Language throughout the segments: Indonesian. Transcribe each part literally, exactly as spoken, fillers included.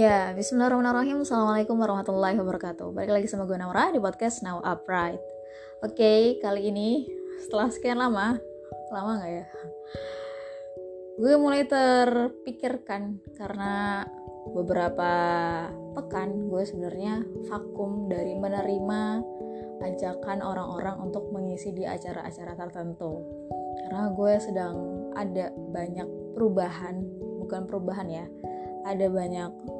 Ya, bismillahirrahmanirrahim. Assalamualaikum warahmatullahi wabarakatuh. Balik lagi sama gue Namra di podcast Now Upright. Oke, okay, kali ini setelah sekian lama, lama gak ya? Gue mulai terpikirkan karena beberapa pekan gue sebenarnya vakum dari menerima ajakan orang-orang untuk mengisi di acara-acara tertentu. Karena gue sedang ada banyak perubahan, bukan perubahan ya, ada banyak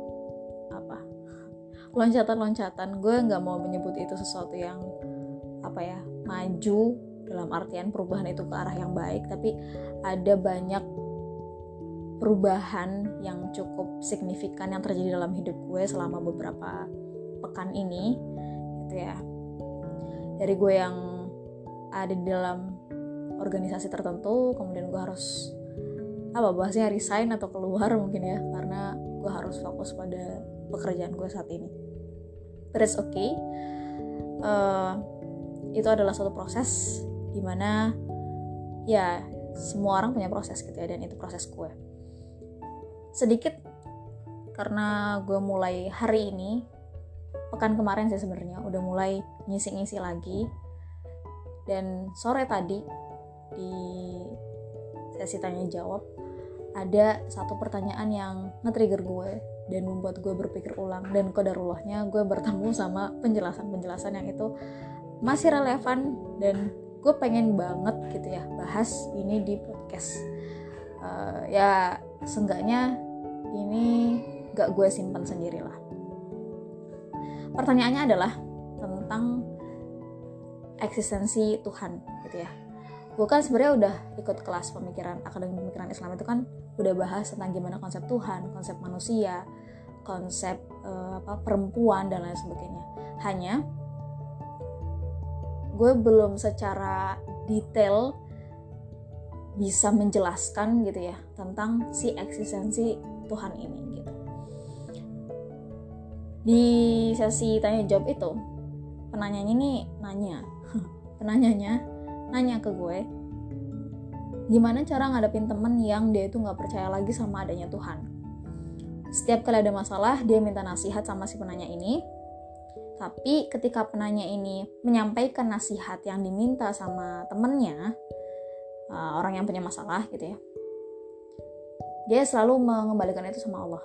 loncatan-loncatan. Gue gak mau menyebut itu sesuatu yang apa ya, maju dalam artian perubahan itu ke arah yang baik, tapi ada banyak perubahan yang cukup signifikan yang terjadi dalam hidup gue selama beberapa pekan ini gitu ya. Dari gue yang ada di dalam organisasi tertentu, kemudian gue harus apa bahasnya resign atau keluar mungkin ya, karena gue harus fokus pada pekerjaan gue saat ini. But it's okay. Uh, itu adalah suatu proses dimana ya semua orang punya proses gitu ya, dan itu proses gue. Sedikit karena gue mulai hari ini, pekan kemarin sih sebenarnya udah mulai ngisi-ngisi lagi, dan sore tadi di sesi tanya jawab ada satu pertanyaan yang nge-trigger gue dan membuat gue berpikir ulang, dan qadarullahnya gue bertemu sama penjelasan-penjelasan yang itu masih relevan dan gue pengen banget gitu ya bahas ini di podcast. Uh, ya seenggaknya ini gak gue simpan sendirilah. Pertanyaannya adalah tentang eksistensi Tuhan gitu ya. Gue kan sebenarnya udah ikut kelas pemikiran akademi pemikiran Islam, itu kan udah bahas tentang gimana konsep Tuhan, konsep manusia, konsep uh, apa perempuan dan lain sebagainya. Hanya gue belum secara detail bisa menjelaskan gitu ya tentang si eksistensi Tuhan ini gitu. Di sesi tanya jawab itu penanyanya nih nanya penanyanya nanya ke gue, gimana cara ngadepin temen yang dia itu gak percaya lagi sama adanya Tuhan. Setiap kali ada masalah, dia minta nasihat sama si penanya ini. Tapi ketika penanya ini menyampaikan nasihat yang diminta sama temennya, orang yang punya masalah gitu ya, dia selalu mengembalikan itu sama Allah.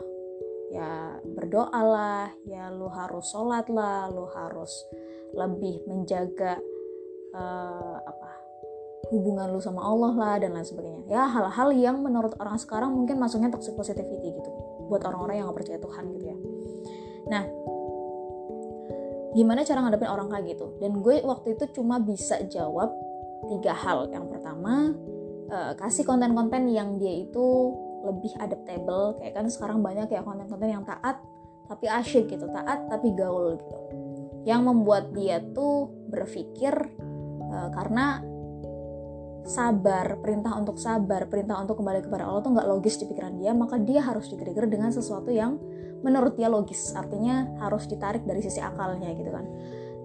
Ya berdoalah, ya lu harus sholat lah, lu harus lebih menjaga Uh, apa hubungan lu sama Allah lah dan lain sebagainya. Ya hal-hal yang menurut orang sekarang mungkin masuknya toxic positivity gitu, buat orang-orang yang gak percaya Tuhan gitu ya. Nah, gimana cara ngadepin orang kayak gitu? Dan gue waktu itu cuma bisa jawab tiga hal. Yang pertama, uh, kasih konten-konten yang dia itu lebih adaptable. Kayak kan sekarang banyak ya konten-konten yang taat tapi asyik gitu, taat tapi gaul gitu, yang membuat dia tuh berpikir. Karena sabar, perintah untuk sabar, perintah untuk kembali kepada Allah tuh gak logis di pikiran dia, maka dia harus di-trigger dengan sesuatu yang menurut dia logis, artinya harus ditarik dari sisi akalnya gitu kan.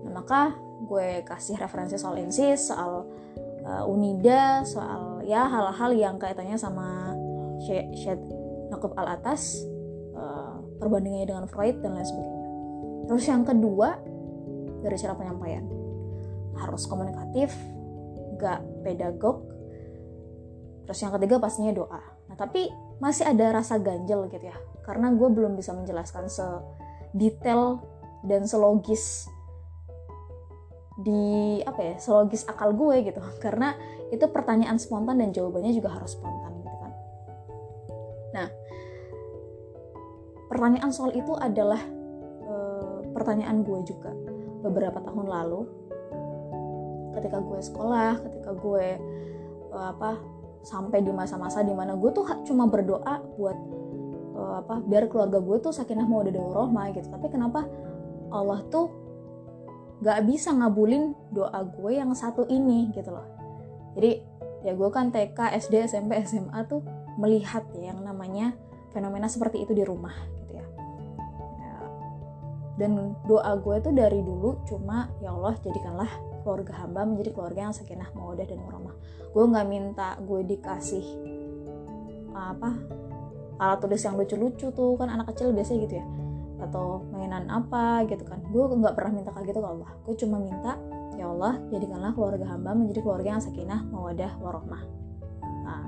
Nah, maka gue kasih referensi soal INSIS, soal uh, UNIDA, soal ya hal-hal yang kaitannya sama Syed Naquib Al-Attas, uh, perbandingannya dengan Freud dan lain sebagainya. Terus yang kedua, dari cara penyampaian harus komunikatif, gak pedagog. Terus yang ketiga pastinya doa. Nah tapi masih ada rasa ganjel gitu ya, karena gue belum bisa menjelaskan sedetail dan selogis di apa ya, selogis akal gue gitu, karena itu pertanyaan spontan dan jawabannya juga harus spontan gitu kan. Nah, pertanyaan soal itu adalah e, pertanyaan gue juga beberapa tahun lalu. Ketika gue sekolah, ketika gue apa sampai di masa-masa dimana gue tuh cuma berdoa buat apa biar keluarga gue tuh sakinah mawaddah warahmah gitu. Tapi kenapa Allah tuh gak bisa ngabulin doa gue yang satu ini gitu loh. Jadi ya gue kan T K, S D, S M P, S M A tuh melihat ya yang namanya fenomena seperti itu di rumah gitu ya. Dan doa gue tuh dari dulu cuma ya Allah jadikanlah keluarga hamba menjadi keluarga yang sakinah mawaddah dan warahmah. Gue nggak minta gue dikasih apa alat tulis yang lucu-lucu tuh kan anak kecil biasanya gitu ya. atau mainan apa gitu kan. Gue nggak pernah minta kayak gitu ke Allah. Gue cuma minta, ya Allah, jadikanlah keluarga hamba menjadi keluarga yang sakinah, mawadah, warohmah. Nah,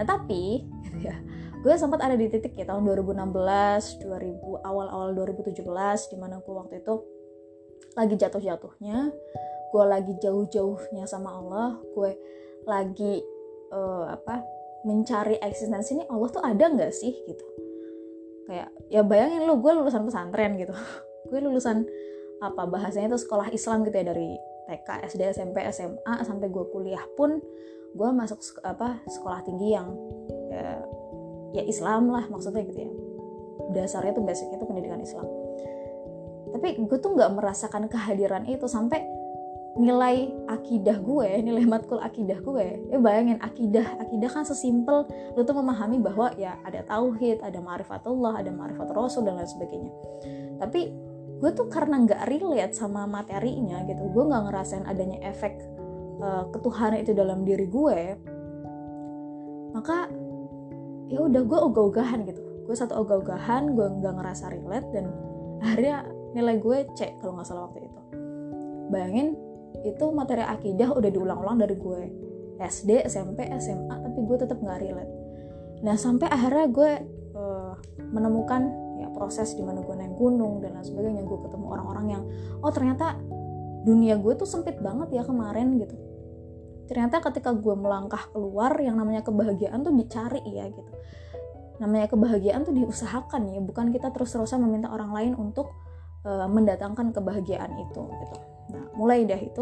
nah tapi gitu ya, gue sempat ada di titik ya tahun dua ribu enam belas, dua ribu awal-awal dua ribu tujuh belas, dimana gue waktu itu lagi jatuh-jatuhnya, gue lagi jauh-jauhnya sama Allah, gue lagi uh, apa mencari eksistensi ini, Allah tuh ada nggak sih gitu. Kayak ya bayangin lu, gue lulusan pesantren gitu, gue lulusan apa bahasanya tuh sekolah Islam gitu ya, dari T K, S D, S M P, S M A sampai gue kuliah pun gue masuk apa sekolah tinggi yang ya, ya Islam lah maksudnya gitu ya, dasarnya tuh basicnya tuh pendidikan Islam. Tapi gue tuh nggak merasakan kehadiran itu sampai nilai akidah gue, nilai matkul akidah gue. Ya bayangin akidah, akidah kan sesimpel lu tuh memahami bahwa ya ada tauhid, ada ma'rifatullah, ada ma'rifat rasul dan lain sebagainya. Tapi gue tuh karena nggak relate sama materinya gitu, gue nggak ngerasain adanya efek uh, ketuhanan itu dalam diri gue. Maka ya udah gue ogah-ogahan gitu, gue satu ogah-ogahan, gue nggak ngerasa relate dan akhirnya nilai gue C kalau nggak salah waktu itu. Bayangin itu materi akidah udah diulang-ulang dari gue S D, S M P, S M A, tapi gue tetap nggak relate. Nah sampai akhirnya gue uh, menemukan ya proses dimana gue naik gunung dan lain sebagainya, gue ketemu orang-orang yang oh ternyata dunia gue tuh sempit banget ya kemarin gitu. Ternyata ketika gue melangkah keluar, yang namanya kebahagiaan tuh dicari ya gitu. Namanya kebahagiaan tuh diusahakan ya, bukan kita terus-terusan meminta orang lain untuk uh, mendatangkan kebahagiaan itu gitu. Nah, mulai dah itu,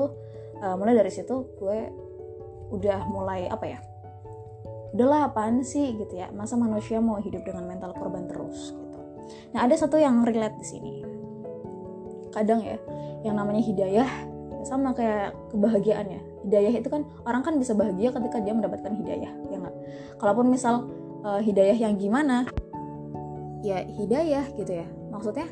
uh, mulai dari situ gue udah mulai apa ya, udahlah apaan sih gitu ya, masa manusia mau hidup dengan mental korban terus gitu. Nah ada satu yang relate di sini, kadang ya, yang namanya hidayah sama kayak kebahagiaan ya. Hidayah itu kan orang kan bisa bahagia ketika dia mendapatkan hidayah, ya nggak? Kalaupun misal uh, hidayah yang gimana, ya hidayah gitu ya. Maksudnya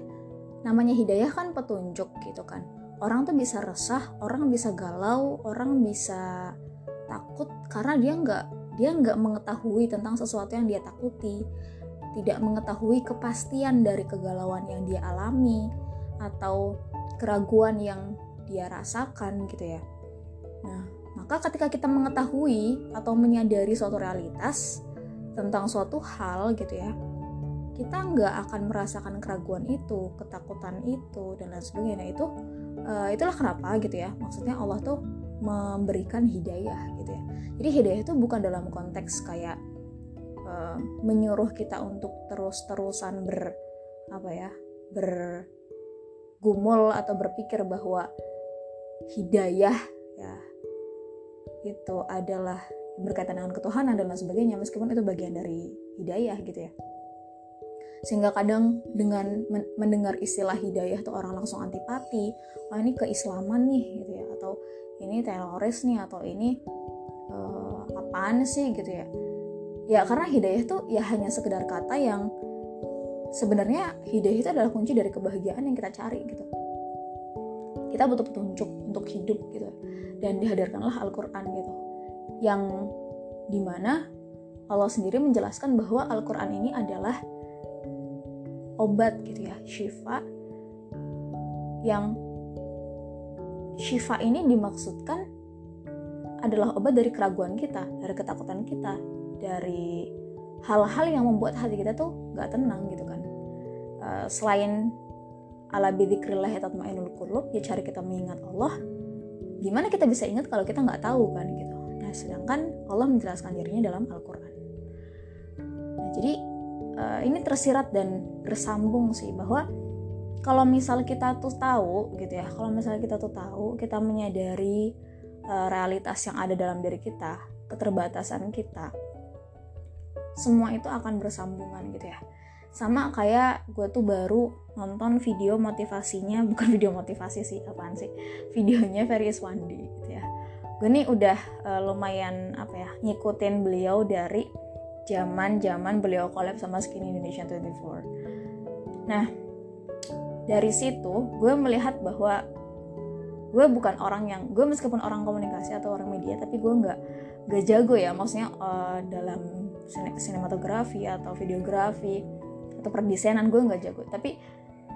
namanya hidayah kan petunjuk gitu kan. Orang tuh bisa resah, orang bisa galau, orang bisa takut karena dia nggak dia nggak mengetahui tentang sesuatu yang dia takuti, tidak mengetahui kepastian dari kegalauan yang dia alami atau keraguan yang dia rasakan gitu ya. Nah, maka ketika kita mengetahui atau menyadari suatu realitas tentang suatu hal gitu ya, kita nggak akan merasakan keraguan itu, ketakutan itu dan lain sebagainya. Itu uh, itulah kenapa gitu ya, maksudnya Allah tuh memberikan hidayah gitu ya. Jadi hidayah itu bukan dalam konteks kayak uh, menyuruh kita untuk terus-terusan ber apa ya bergumul atau berpikir bahwa hidayah ya itu adalah berkaitan dengan ketuhanan dan lain sebagainya, meskipun itu bagian dari hidayah gitu ya. Sehingga kadang dengan mendengar istilah hidayah tuh orang langsung antipati, wah ini keislaman nih gitu ya, atau ini teroris nih, atau ini uh, apaan sih gitu ya. Ya karena hidayah tuh ya hanya sekedar kata yang sebenarnya hidayah itu adalah kunci dari kebahagiaan yang kita cari gitu. Kita butuh petunjuk untuk hidup gitu, dan dihadirkanlah Al-Quran gitu, yang dimana Allah sendiri menjelaskan bahwa Al-Quran ini adalah obat gitu ya, syifa. Yang syifa ini dimaksudkan adalah obat dari keraguan kita, dari ketakutan kita, dari hal-hal yang membuat hati kita tuh gak tenang gitu kan. uh, Selain ala bidzikrillah tatmainul qulub, ya cari kita mengingat Allah. Gimana kita bisa ingat kalau kita gak tahu kan gitu. Nah sedangkan Allah menjelaskan dirinya dalam Al-Quran. Nah jadi ini tersirat dan bersambung sih, bahwa kalau misal kita tuh tahu gitu ya, kalau misal kita tuh tahu, kita menyadari uh, realitas yang ada dalam diri kita, keterbatasan kita, semua itu akan bersambungan gitu ya. Sama kayak gue tuh baru nonton video motivasinya, bukan video motivasi sih, apaan sih, videonya Ferry Irwandi gitu ya. Gue nih udah uh, lumayan apa ya, ngikutin beliau dari zaman-zaman beliau collab sama Skinny Indonesia dua puluh empat. Nah, dari situ gue melihat bahwa gue bukan orang yang, gue meskipun orang komunikasi atau orang media, tapi gue nggak nggak jago ya, maksudnya uh, dalam sinematografi atau videografi atau perdesainan gue nggak jago. Tapi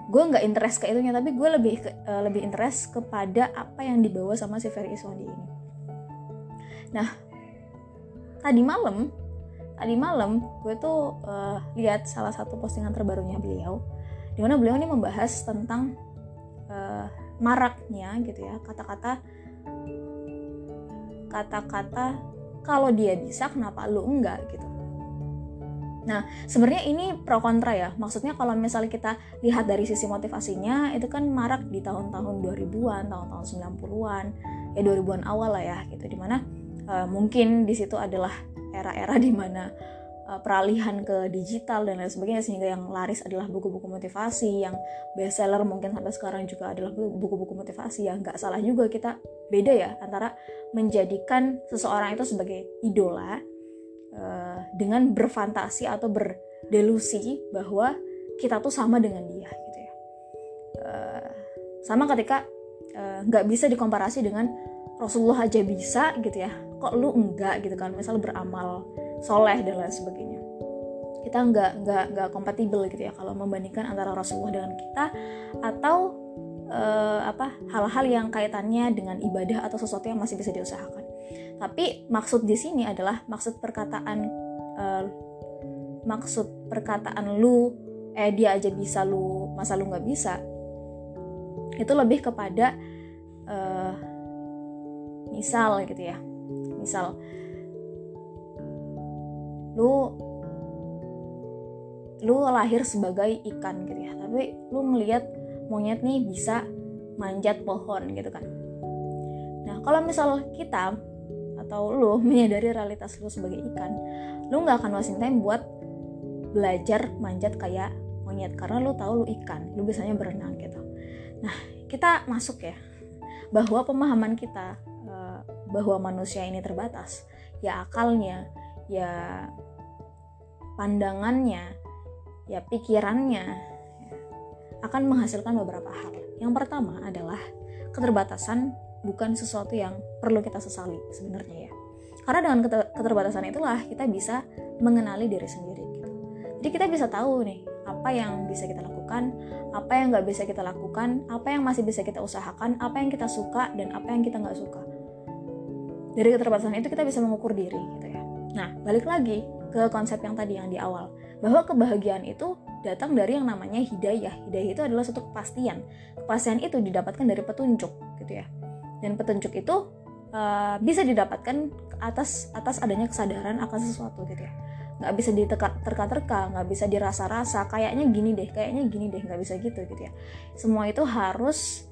gue nggak interest ke itunya, tapi gue lebih ke, uh, lebih interest kepada apa yang dibawa sama si Ferry Irwandi ini. Nah, tadi malam, tadi malam gue tuh uh, lihat salah satu postingan terbarunya beliau, di mana beliau ini membahas tentang uh, maraknya gitu ya kata-kata, kata-kata kalau dia bisa kenapa lu enggak gitu. Nah, sebenarnya ini pro kontra ya. Maksudnya kalau misalnya kita lihat dari sisi motivasinya, itu kan marak di tahun-tahun dua ribuan, tahun-tahun sembilan puluhan, ya dua ribuan awal lah ya gitu. Dimana uh, mungkin di situ adalah era-era dimana uh, peralihan ke digital dan lain sebagainya, sehingga yang laris adalah buku-buku motivasi, yang bestseller mungkin sampai sekarang juga adalah buku-buku motivasi. Ya nggak salah juga kita beda ya antara menjadikan seseorang itu sebagai idola dengan berfantasi atau berdelusi bahwa kita tuh sama dengan dia gitu ya. Uh, sama ketika nggak uh, bisa dikomparasi dengan Rasulullah aja bisa gitu ya, kok lu enggak gitu kan, misal beramal soleh dan lain sebagainya. Kita nggak nggak nggak kompatibel gitu ya kalau membandingkan antara Rasulullah dengan kita, atau uh, apa hal-hal yang kaitannya dengan ibadah atau sesuatu yang masih bisa diusahakan. Tapi maksud di sini adalah maksud perkataan uh, maksud perkataan lu eh dia aja bisa lu masa lu nggak bisa, itu lebih kepada uh, misal gitu ya, misal lu lu lahir sebagai ikan gitu ya, tapi lu melihat monyet nih bisa manjat pohon gitu kan. Nah kalau misal kita atau lu menyadari realitas lu sebagai ikan, lu gak akan wasting time buat belajar manjat kayak monyet, karena lu tahu lu ikan, lu biasanya berenang gitu. Nah, kita masuk ya, bahwa pemahaman kita bahwa manusia ini terbatas, ya akalnya, ya pandangannya, ya pikirannya, akan menghasilkan beberapa hal. Yang pertama adalah keterbatasan bukan sesuatu yang perlu kita sesali sebenarnya ya. Karena dengan keterbatasan itulah kita bisa mengenali diri sendiri gitu. Jadi kita bisa tahu nih, apa yang bisa kita lakukan, apa yang nggak bisa kita lakukan, apa yang masih bisa kita usahakan, apa yang kita suka, dan apa yang kita nggak suka. Dari keterbatasan itu kita bisa mengukur diri gitu ya. Nah, balik lagi ke konsep yang tadi yang di awal, bahwa kebahagiaan itu datang dari yang namanya hidayah. Hidayah itu adalah suatu kepastian. Kepastian itu didapatkan dari petunjuk gitu ya. Dan petunjuk itu uh, bisa didapatkan atas atas adanya kesadaran akan sesuatu gitu ya. Nggak bisa diterka-terka, nggak bisa dirasa-rasa, kayaknya gini deh, kayaknya gini deh, nggak bisa gitu gitu ya. Semua itu harus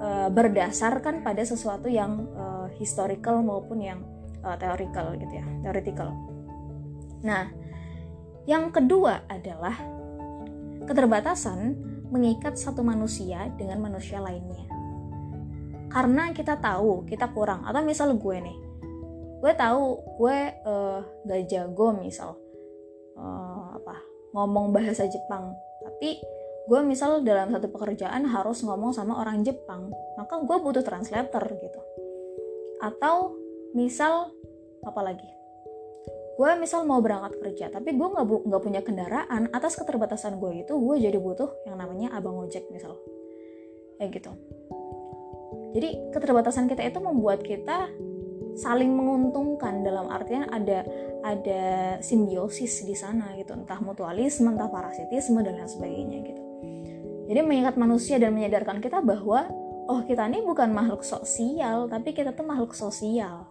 uh, berdasarkan pada sesuatu yang uh, historical maupun yang uh, theoretical gitu ya, theoretical. Nah, yang kedua adalah keterbatasan mengikat satu manusia dengan manusia lainnya. Karena kita tahu kita kurang, atau misal gue nih, gue tahu gue uh, gak jago misal uh, apa ngomong bahasa Jepang, tapi gue misal dalam satu pekerjaan harus ngomong sama orang Jepang, maka gue butuh translator gitu. Atau misal apa lagi, gue misal mau berangkat kerja, tapi gue nggak bu- nggak punya kendaraan, atas keterbatasan gue itu gue jadi butuh yang namanya abang ojek misal, ya gitu. Jadi keterbatasan kita itu membuat kita saling menguntungkan, dalam artian ada ada simbiosis di sana gitu, entah mutualisme, entah parasitisme dan lain sebagainya gitu. Jadi mengingat manusia dan menyadarkan kita bahwa oh kita ini bukan makhluk sosial, tapi kita tuh makhluk sosial.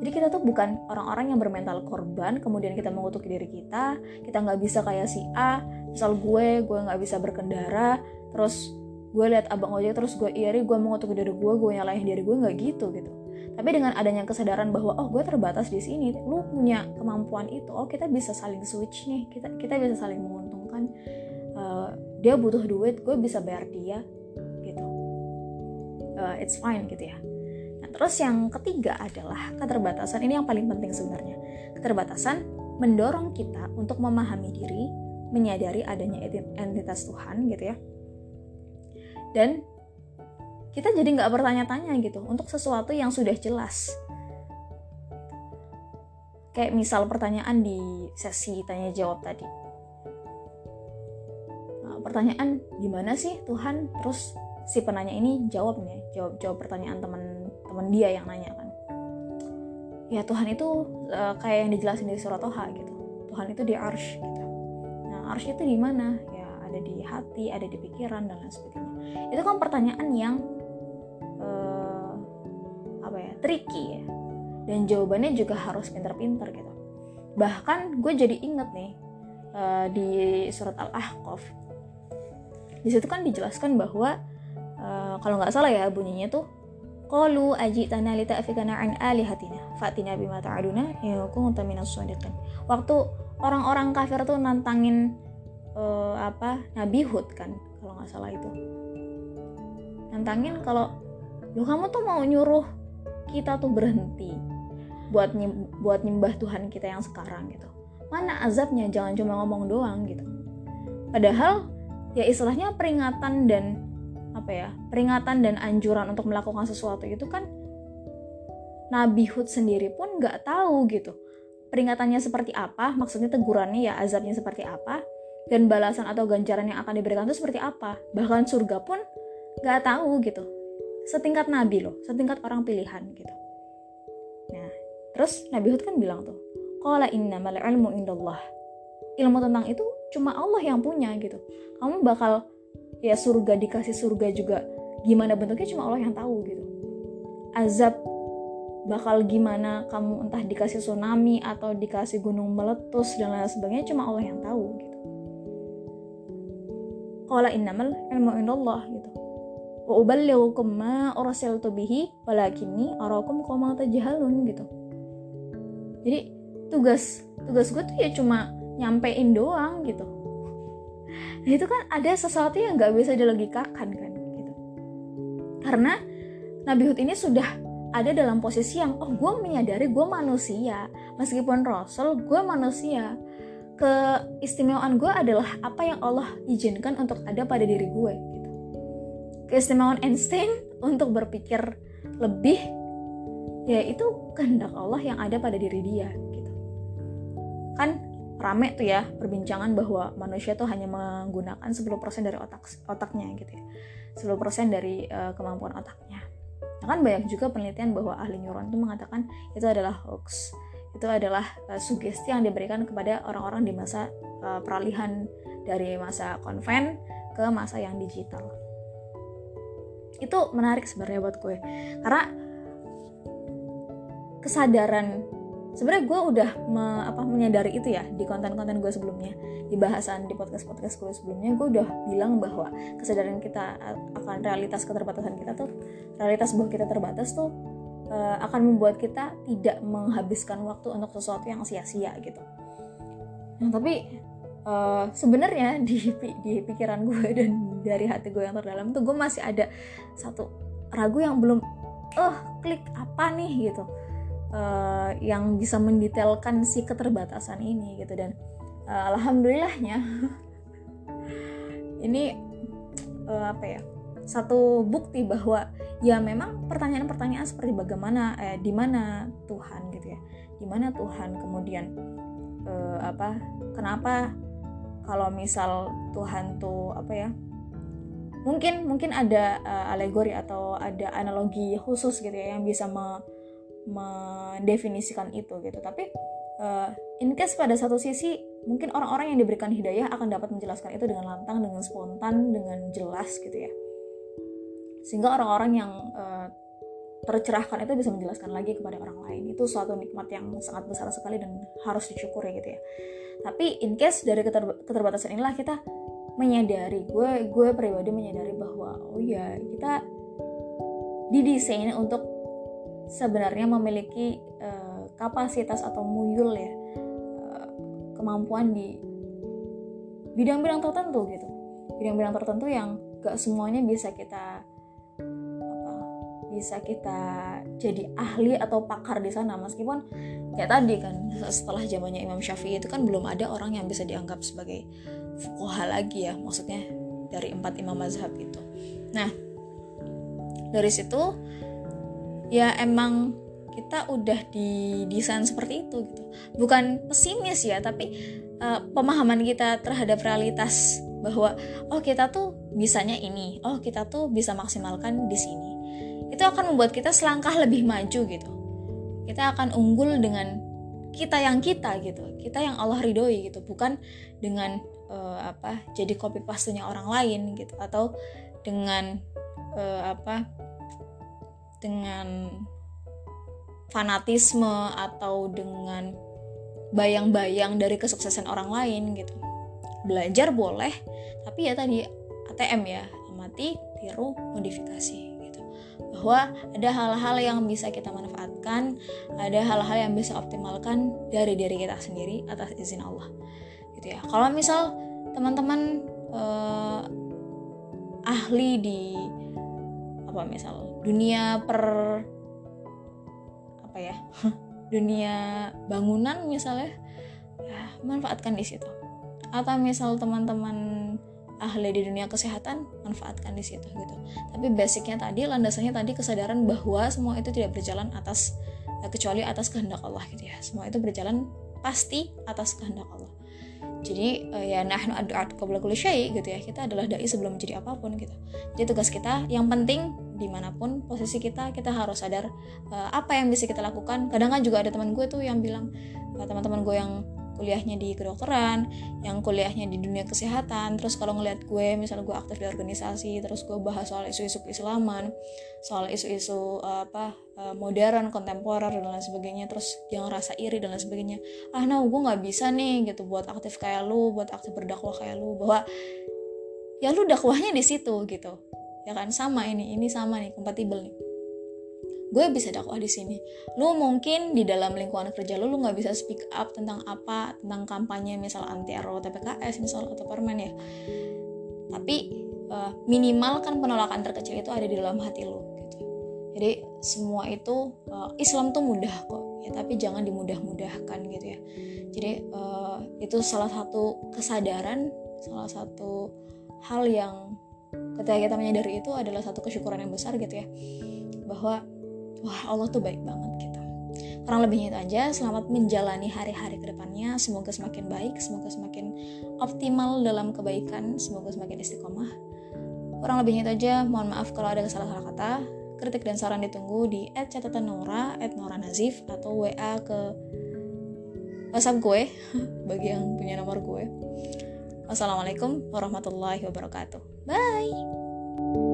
Jadi kita tuh bukan orang-orang yang bermental korban, kemudian kita mengutuk diri kita, kita nggak bisa kayak si A, misal gue, gue nggak bisa berkendara, terus gue lihat abang ojek terus gue iri, gue mengutuk diri gue, gue nyalahin diri gue, nggak gitu gitu. Tapi dengan adanya kesadaran bahwa oh gue terbatas di sini, lu punya kemampuan itu, oh kita bisa saling switch nih, kita kita bisa saling menguntungkan. Uh, dia butuh duit, gue bisa bayar dia, gitu. Uh, it's fine gitu ya. Nah terus yang ketiga adalah keterbatasan, ini yang paling penting sebenarnya. Keterbatasan mendorong kita untuk memahami diri, menyadari adanya entitas Tuhan gitu ya. Dan kita jadi nggak bertanya-tanya gitu untuk sesuatu yang sudah jelas. Kayak misal pertanyaan di sesi tanya-jawab tadi. Nah, pertanyaan, gimana sih Tuhan? Terus si penanya ini jawab nih, jawab-jawab pertanyaan teman-teman dia yang nanya kan. Ya Tuhan itu uh, kayak yang dijelasin di surat Toha gitu. Tuhan itu di arsy gitu. Nah, arsy itu di mana? Ya ada di hati, ada di pikiran dan lain sebagainya. Itu kan pertanyaan yang uh, apa ya? tricky ya. Dan jawabannya juga harus pintar-pintar gitu. Bahkan gue jadi inget nih uh, di surat Al-Ahqaf. Di situ kan dijelaskan bahwa uh, kalau nggak salah ya bunyinya tuh qalu ajitana lita'fikana an alihatina fatina bima ta'aduna ya kunta minas shodiqin. Waktu orang-orang kafir tuh nantangin uh, apa Nabi Hud kan kalau nggak salah itu. Nantangin kalau lu kamu tuh mau nyuruh kita tuh berhenti buat nyim- buat nyembah Tuhan kita yang sekarang gitu. Mana azabnya? Jangan cuma ngomong doang gitu. Padahal ya istilahnya peringatan dan apa ya? Peringatan dan anjuran untuk melakukan sesuatu itu kan Nabi Hud sendiri pun enggak tahu gitu. Peringatannya seperti apa? Maksudnya tegurannya ya azabnya seperti apa? Dan balasan atau ganjaran yang akan diberikan itu seperti apa? Bahkan surga pun enggak tahu gitu. Setingkat nabi loh, setingkat orang pilihan gitu. Nah, terus Nabi Hud kan bilang tuh, qala innamal ilmu indallah. Ilmu tentang itu cuma Allah yang punya gitu. Kamu bakal ya surga, dikasih surga juga gimana bentuknya cuma Allah yang tahu gitu. Azab bakal gimana, kamu entah dikasih tsunami atau dikasih gunung meletus dan lain sebagainya cuma Allah yang tahu gitu. Qala innamal ilmu indallah gitu. Wa uballighukum ma ursiltu bihi walakinni arakum qauman tajhalun gitu. Jadi tugas tugas gue tuh ya cuma nyampein doang gitu. Nah itu kan ada sesuatu yang gak bisa dilogikakan kan gitu. Karena Nabi Hud ini sudah ada dalam posisi yang oh gue menyadari gue manusia. Meskipun Rasul gue manusia. Keistimewaan gue adalah apa yang Allah izinkan untuk ada pada diri gue gitu. Keistimewaan Einstein untuk berpikir lebih ya itu kehendak Allah yang ada pada diri dia gitu. Kan rame tuh ya perbincangan bahwa manusia tuh hanya menggunakan sepuluh persen dari otak otaknya gitu ya. sepuluh persen dari uh, kemampuan otaknya. Nah, kan banyak juga penelitian bahwa ahli neuron tuh mengatakan itu adalah hoax. Itu adalah uh, sugesti yang diberikan kepada orang-orang di masa uh, peralihan dari masa konven ke masa yang digital. Itu menarik sebenarnya buat gue. Karena kesadaran sebenarnya gue udah me, apa, menyadari itu ya di konten-konten gue sebelumnya, di bahasan di podcast-podcast gue sebelumnya gue udah bilang bahwa kesadaran kita akan realitas keterbatasan kita tuh, realitas bahwa kita terbatas tuh uh, akan membuat kita tidak menghabiskan waktu untuk sesuatu yang sia-sia gitu. Nah tapi uh, sebenarnya di di pikiran gue dan dari hati gue yang terdalam tuh gue masih ada satu ragu yang belum eh klik apa nih gitu. Uh, yang bisa mendetailkan si keterbatasan ini gitu dan uh, alhamdulillahnya ini uh, apa ya satu bukti bahwa ya memang pertanyaan-pertanyaan seperti bagaimana eh, di mana Tuhan gitu ya, di mana Tuhan, kemudian uh, apa kenapa kalau misal Tuhan tuh apa ya mungkin mungkin ada uh, alegori atau ada analogi khusus gitu ya yang bisa me- mendefinisikan itu gitu. Tapi uh, in case pada satu sisi mungkin orang-orang yang diberikan hidayah akan dapat menjelaskan itu dengan lantang, dengan spontan, dengan jelas gitu ya, sehingga orang-orang yang uh, tercerahkan itu bisa menjelaskan lagi kepada orang lain. Itu suatu nikmat yang sangat besar sekali dan harus disyukuri gitu ya. Tapi in case dari keterb- keterbatasan inilah kita menyadari, gue gue pribadi menyadari bahwa oh ya kita didesain untuk sebenarnya memiliki uh, kapasitas atau muyul ya uh, kemampuan di bidang-bidang tertentu gitu, bidang-bidang tertentu yang gak semuanya bisa kita apa, bisa kita jadi ahli atau pakar di sana. Meskipun kayak tadi kan setelah zamannya Imam Syafi'i itu kan belum ada orang yang bisa dianggap sebagai fuqaha lagi ya, maksudnya dari empat imam mazhab itu. Nah dari situ ya emang kita udah didesain seperti itu gitu. Bukan pesimis ya, tapi uh, pemahaman kita terhadap realitas bahwa oh kita tuh bisanya ini, oh kita tuh bisa maksimalkan di sini. Itu akan membuat kita selangkah lebih maju gitu. Kita akan unggul dengan kita yang kita gitu, kita yang Allah ridhoi gitu, bukan dengan uh, apa jadi copy paste-nya orang lain gitu, atau dengan uh, apa dengan fanatisme atau dengan bayang-bayang dari kesuksesan orang lain gitu. Belajar boleh, tapi ya tadi A T M ya, amati, tiru, modifikasi. Bahwa ada hal-hal yang bisa kita manfaatkan, ada hal-hal yang bisa optimalkan dari diri kita sendiri atas izin Allah gitu ya. Kalau misal teman-teman eh, ahli di apa misal dunia per apa ya dunia bangunan misalnya, ya, manfaatkan di situ. Atau misal teman-teman ahli di dunia kesehatan, manfaatkan di situ gitu. Tapi basicnya tadi, landasannya tadi kesadaran bahwa semua itu tidak berjalan atas kecuali atas kehendak Allah gitu ya. Semua itu berjalan pasti atas kehendak Allah. Jadi ya nahnu addu'at qabla kulli syai gitu ya. Kita adalah dai sebelum menjadi apapun gitu. Jadi tugas kita yang penting dimanapun posisi kita, kita harus sadar uh, apa yang bisa kita lakukan. Kadang kan juga ada teman gue tuh yang bilang, teman-teman gue yang kuliahnya di kedokteran, yang kuliahnya di dunia kesehatan, terus kalau ngelihat gue, misalnya gue aktif di organisasi, terus gue bahas soal isu-isu keislaman, soal isu-isu uh, apa uh, modern, kontemporer dan lain sebagainya, terus yang rasa iri dan lain sebagainya. Ah, nah gue nggak bisa nih gitu buat aktif kayak lu, buat aktif berdakwah kayak lu, bahwa ya lu dakwahnya di situ gitu, ya kan sama ini, ini sama nih, kompatibel nih. Gue bisa dakwah di sini. Lu mungkin di dalam lingkungan kerja lu, lu nggak bisa speak up tentang apa, tentang kampanye misal anti R U U T P K S misal atau permen ya. Tapi uh, minimal kan penolakan terkecil itu ada di dalam hati lu. Gitu. Jadi semua itu uh, Islam tuh mudah kok. Ya, tapi jangan dimudah-mudahkan gitu ya. Jadi uh, itu salah satu kesadaran, salah satu hal yang ketika kita menyadari itu adalah satu kesyukuran yang besar gitu ya. Bahwa wah, Allah tuh baik banget kita. Kurang lebihnya itu aja. Selamat menjalani hari-hari ke depannya. Semoga semakin baik, semoga semakin optimal dalam kebaikan, semoga semakin istiqomah. Kurang lebihnya itu aja. Mohon maaf kalau ada salah-salah kata. Kritik dan saran ditunggu di et catatannora, et noranazif, atau W A ke WhatsApp gue bagi yang punya nomor gue. Wassalamualaikum warahmatullahi wabarakatuh. Bye.